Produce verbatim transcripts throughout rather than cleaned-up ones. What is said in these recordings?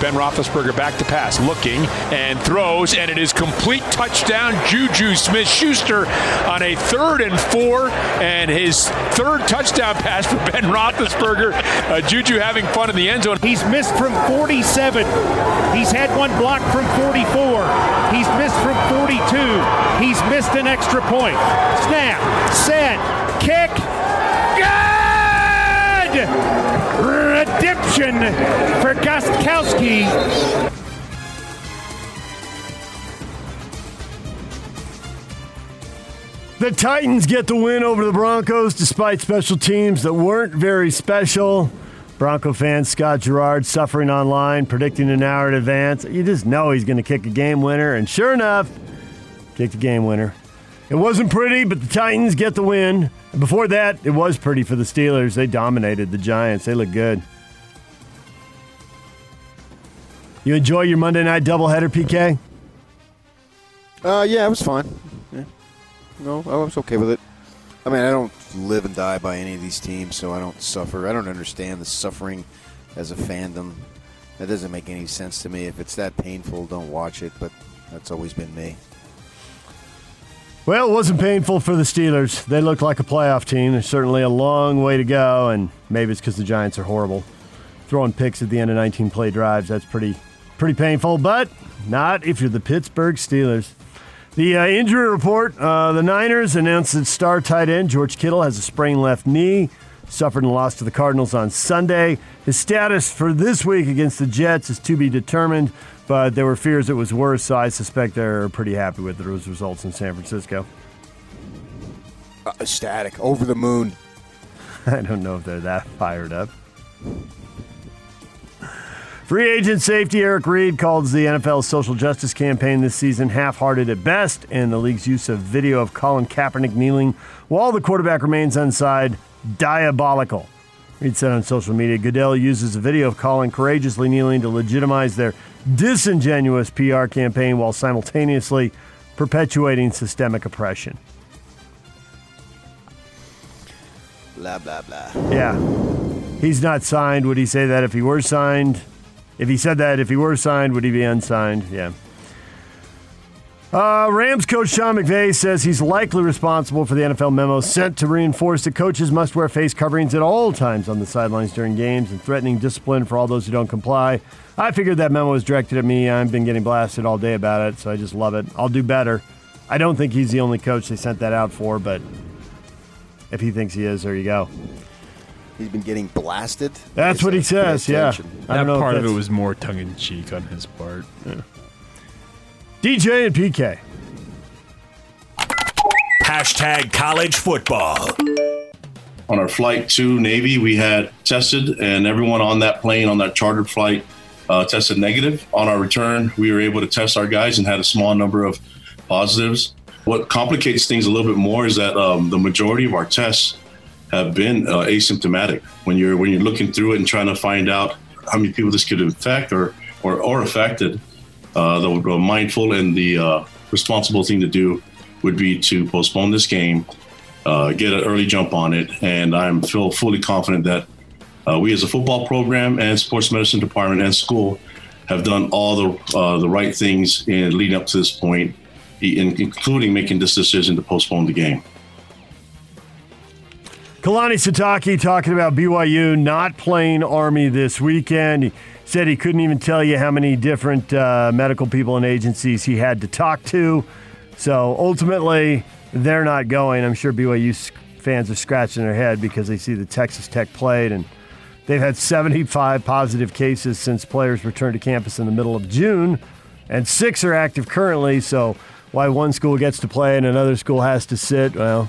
Ben Roethlisberger back to pass, looking and throws, and it is complete touchdown. Juju Smith-Schuster on a third and four, and his third touchdown pass for Ben Roethlisberger. Uh, Juju having fun in the end zone. He's missed from forty-seven. He's had one block from forty-four. He's missed from forty-two. He's missed an extra point. Snap, set, kick. Good! Redemption for Gostkowski. The Titans get the win over the Broncos despite special teams that weren't very special. Bronco fan Scott Gerard suffering online, predicting an hour in advance. You just know he's going to kick a game winner, and sure enough, kicked a game winner. It wasn't pretty, but the Titans get the win. Before that, it was pretty for the Steelers. They dominated the Giants. They look good. You enjoy your Monday night doubleheader, P K? Uh, yeah, it was fine. Yeah. No, I was okay with it. I mean, I don't live and die by any of these teams, so I don't suffer. I don't understand the suffering as a fandom. That doesn't make any sense to me. If it's that painful, don't watch it, but that's always been me. Well, it wasn't painful for the Steelers. They looked like a playoff team. There's certainly a long way to go, and maybe it's because the Giants are horrible. Throwing picks at the end of nineteen-play drives, that's pretty pretty painful, but not if you're the Pittsburgh Steelers. The uh, injury report, uh, the Niners announced that star tight end George Kittle has a sprained left knee, suffered and lost to the Cardinals on Sunday. His status for this week against the Jets is to be determined, but there were fears it was worse, so I suspect they're pretty happy with those results in San Francisco. Uh, ecstatic. Over the moon. I don't know if they're that fired up. Free agent safety Eric Reid calls the N F L's social justice campaign this season half-hearted at best, and the league's use of video of Colin Kaepernick kneeling while the quarterback remains onside, diabolical. Reid said on social media, Goodell uses a video of Colin courageously kneeling to legitimize their disingenuous P R campaign while simultaneously perpetuating systemic oppression. Blah, blah, blah. Yeah. He's not signed. Would he say that if he were signed? If he said that if he were signed, would he be unsigned? Yeah. Uh, Rams coach Sean McVay says he's likely responsible for the N F L memo sent to reinforce that coaches must wear face coverings at all times on the sidelines during games and threatening discipline for all those who don't comply. I figured that memo was directed at me. I've been getting blasted all day about it, so I just love it. I'll do better. I don't think he's the only coach they sent that out for, but if he thinks he is, there you go. He's been getting blasted? That's what he says, yeah. That part of it was more tongue-in-cheek on his part. Yeah. D J and P K. Hashtag college football. On our flight to Navy, we had tested, and everyone on that plane, on that chartered flight, uh, tested negative. On our return, we were able to test our guys and had a small number of positives. What complicates things a little bit more is that um, the majority of our tests have been uh, asymptomatic. When you're when you're looking through it and trying to find out how many people this could affect or or, or affected, Uh, the uh, mindful and the uh, responsible thing to do would be to postpone this game, uh, get an early jump on it, and I'm feel fully confident that uh, we as a football program and sports medicine department and school have done all the uh, the right things in leading up to this point, in, including making this decision to postpone the game. Kalani Satake talking about B Y U not playing Army this weekend. He said he couldn't even tell you how many different uh, medical people and agencies he had to talk to. So ultimately, they're not going. I'm sure B Y U fans are scratching their head because they see the Texas Tech played, and they've had seventy-five positive cases since players returned to campus in the middle of June, and six are active currently. So why one school gets to play and another school has to sit, well...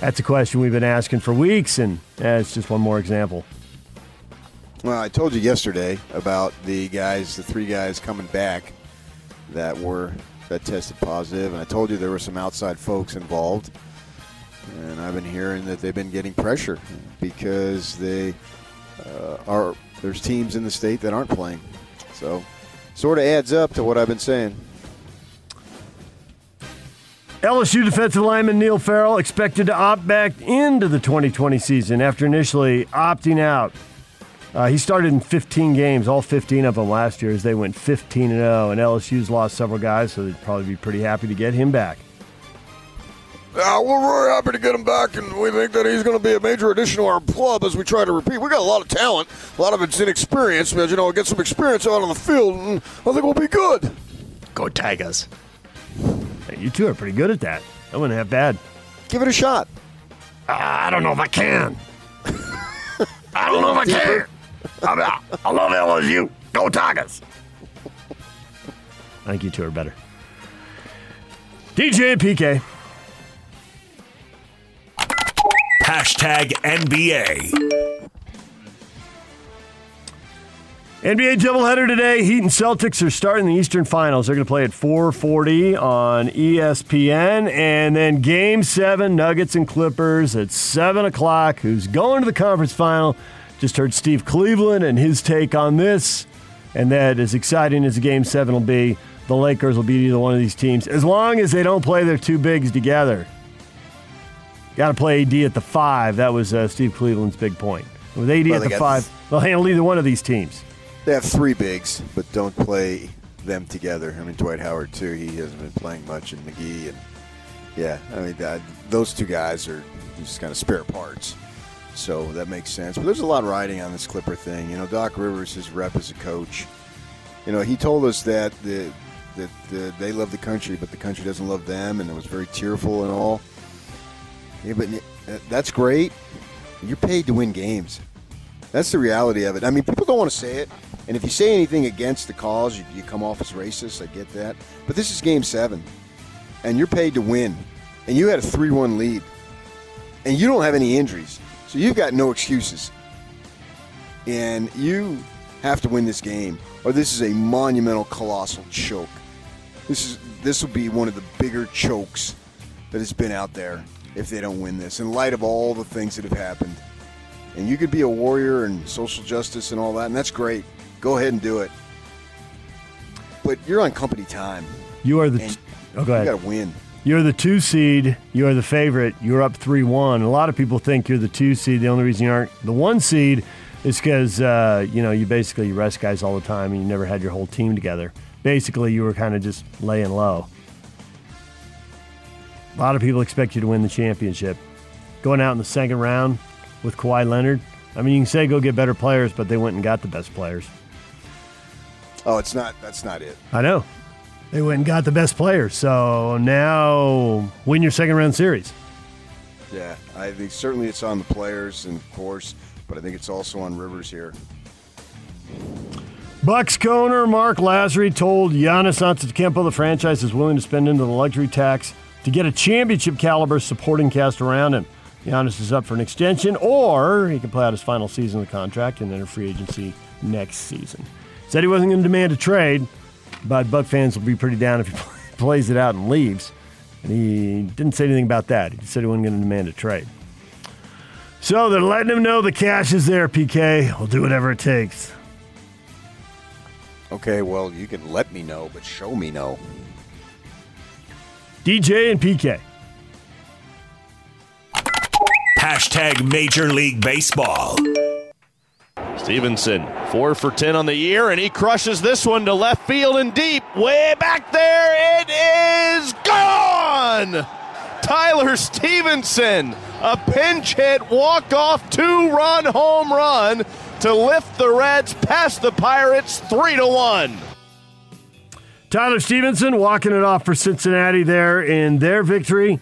that's a question we've been asking for weeks, and eh, it's just one more example. Well, I told you yesterday about the guys, the three guys coming back that were that tested positive. And I told you there were some outside folks involved. And I've been hearing that they've been getting pressure because they uh, are there's teams in the state that aren't playing. So sort of adds up to what I've been saying. L S U defensive lineman Neil Farrell expected to opt back into the twenty twenty season after initially opting out. Uh, he started in fifteen games, all fifteen of them last year, as they went fifteen and oh, and L S U's lost several guys, so they'd probably be pretty happy to get him back. Uh, we're really happy to get him back, and we think that he's going to be a major addition to our club as we try to repeat. We got a lot of talent, a lot of it's inexperience, but, you know, get some experience out on the field, and I think we'll be good. Go Tigers. Hey, you two are pretty good at that. That wasn't that bad. Give it a shot. Uh, I don't know if I can. I don't know if I can. I'm out. I love L S U. Go Tigers. I think you two are better. D J and P K. Hashtag N B A. N B A doubleheader today. Heat and Celtics are starting the Eastern Finals. They're going to play at four forty on E S P N. And then Game seven, Nuggets and Clippers at seven o'clock. Who's going to the conference final? Just heard Steve Cleveland and his take on this. And that, as exciting as Game seven will be, the Lakers will beat either one of these teams, as long as they don't play their two bigs together. Got to play A D at the five. That was uh, Steve Cleveland's big point. With A D well, at the five, th- they'll handle either one of these teams. They have three bigs, but don't play them together. I mean, Dwight Howard, too, he hasn't been playing much, and McGee. And yeah, I mean, that, those two guys are just kind of spare parts. So that makes sense. But there's a lot riding on this Clipper thing. You know, Doc Rivers, his rep as a coach, you know, he told us that, the, that the, they love the country, but the country doesn't love them, and it was very tearful and all. Yeah, but that's great. You're paid to win games. That's the reality of it. I mean, people don't want to say it. And if you say anything against the cause, you, you come off as racist. I get that. But this is Game seven. And you're paid to win. And you had a three one lead. And you don't have any injuries. So you've got no excuses. And you have to win this game. Or this is a monumental, colossal choke. This is this will be one of the bigger chokes that has been out there if they don't win this. In light of all the things that have happened. And you could be a warrior and social justice and all that, and that's great. Go ahead and do it. But you're on company time. You are the t- oh, go ahead. You got to win. You're the two seed. You are the favorite. You're up three one. A lot of people think you're the two seed. The only reason you aren't the one seed is because, uh, you know, you basically rest guys all the time and you never had your whole team together. Basically, you were kind of just laying low. A lot of people expect you to win the championship. Going out in the second round with Kawhi Leonard. I mean, you can say go get better players, but they went and got the best players. Oh, it's not. That's not it. I know. They went and got the best players, so now win your second-round series. Yeah, I think certainly it's on the players, and of course, but I think it's also on Rivers here. Bucks owner Mark Lazzari told Giannis Antetokounmpo the franchise is willing to spend into the luxury tax to get a championship-caliber supporting cast around him. Giannis is up for an extension, or he can play out his final season of the contract and enter free agency next season. Said he wasn't going to demand a trade, but Buck fans will be pretty down if he plays it out and leaves. And he didn't say anything about that. He said he wasn't going to demand a trade. So they're letting him know the cash is there, P K. We'll do whatever it takes. Okay, well, you can let me know, but show me no. D J and P K. Hashtag Major League Baseball. Stevenson, four for ten on the year, and he crushes this one to left field and deep. Way back there, it is gone! Tyler Stevenson, a pinch hit, walk-off, two-run home run to lift the Reds past the Pirates, three to one. Tyler Stevenson walking it off for Cincinnati there in their victory.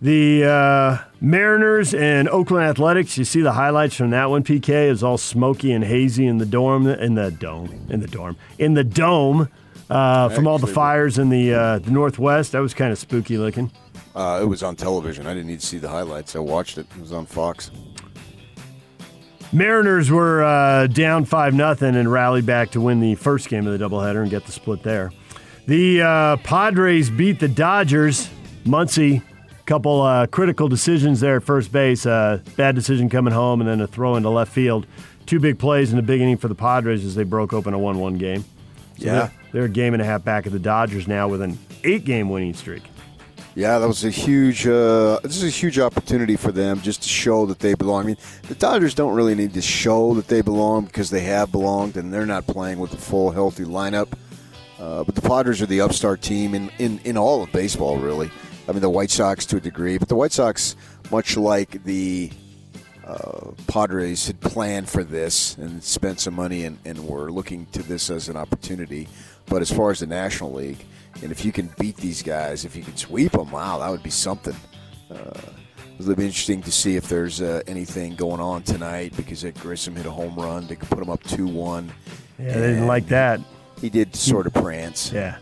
The uh, Mariners and Oakland Athletics, you see the highlights from that one, P K, is all smoky and hazy in the dorm, in the dome, in the dorm, in the dome uh, from all the fires in the, uh, the Northwest. That was kind of spooky looking. Uh, it was on television. I didn't need to see the highlights. I watched it. It was on Fox. Mariners were uh, down five nothing and rallied back to win the first game of the doubleheader and get the split there. The uh, Padres beat the Dodgers. Muncy, a couple uh, critical decisions there at first base. Uh, bad decision coming home and then a throw into left field. Two big plays in the big inning for the Padres as they broke open a one one game. So yeah. They're, they're a game and a half back of the Dodgers now with an eight-game winning streak. Yeah, that was a huge. Uh, this is a huge opportunity for them just to show that they belong. I mean, the Dodgers don't really need to show that they belong because they have belonged, and they're not playing with a full, healthy lineup. Uh, but the Padres are the upstart team in, in, in all of baseball, really. I mean, the White Sox to a degree, but the White Sox, much like the uh, Padres, had planned for this and spent some money and, and were looking to this as an opportunity. But as far as the National League, and if you can beat these guys, if you can sweep them, wow, that would be something. Uh, it'll be interesting to see if there's uh, anything going on tonight because that Grissom hit a home run. They could put him up two one. Yeah, they didn't like that. He did sort of prance. Yeah.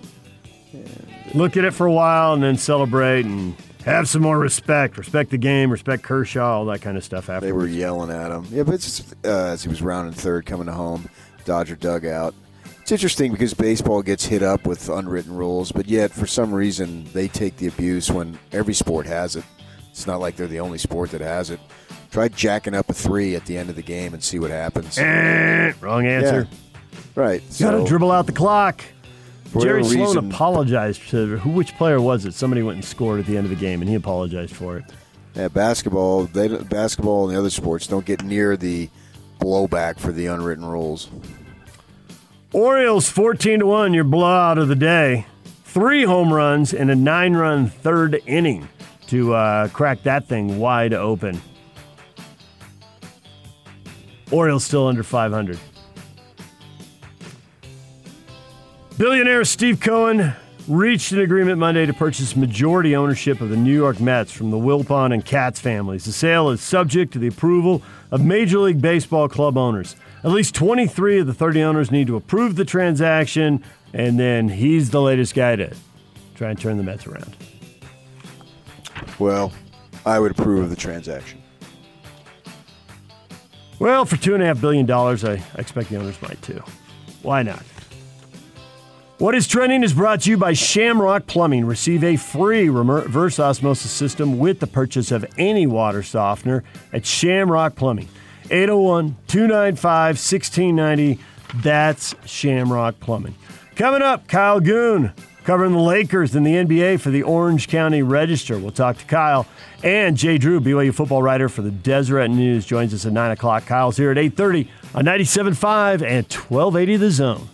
Look at it for a while and then celebrate and have some more respect. Respect the game, respect Kershaw, all that kind of stuff afterwards. They were yelling at him. Yeah, but it's, uh, as he was rounding third, coming home, Dodger dugout. It's interesting because baseball gets hit up with unwritten rules, but yet for some reason they take the abuse when every sport has it. It's not like they're the only sport that has it. Try jacking up a three at the end of the game and see what happens. Wrong answer. Yeah. Right. You so, got to dribble out the clock. Jerry Sloan reason, apologized to who? Which player was it? Somebody went and scored at the end of the game, and he apologized for it. Yeah, basketball. They basketball and the other sports don't get near the blowback for the unwritten rules. Orioles fourteen to one, your blowout of the day. Three home runs and a nine-run third inning to uh, crack that thing wide open. Orioles still under five hundred. Billionaire Steve Cohen reached an agreement Monday to purchase majority ownership of the New York Mets from the Wilpon and Katz families. The sale is subject to the approval of Major League Baseball club owners. At least twenty-three of the thirty owners need to approve the transaction, and then he's the latest guy to try and turn the Mets around. Well, I would approve of the transaction. Well, for two point five billion dollars, I expect the owners might too. Why not? What is Trending is brought to you by Shamrock Plumbing. Receive a free reverse osmosis system with the purchase of any water softener at Shamrock Plumbing. eight oh one, two nine five, one six nine oh. That's Shamrock Plumbing. Coming up, Kyle Goon covering the Lakers and the N B A for the Orange County Register. We'll talk to Kyle. And Jay Drew, B Y U football writer for the Deseret News, joins us at nine o'clock. Kyle's here at eight thirty on ninety-seven point five and twelve eighty The Zone.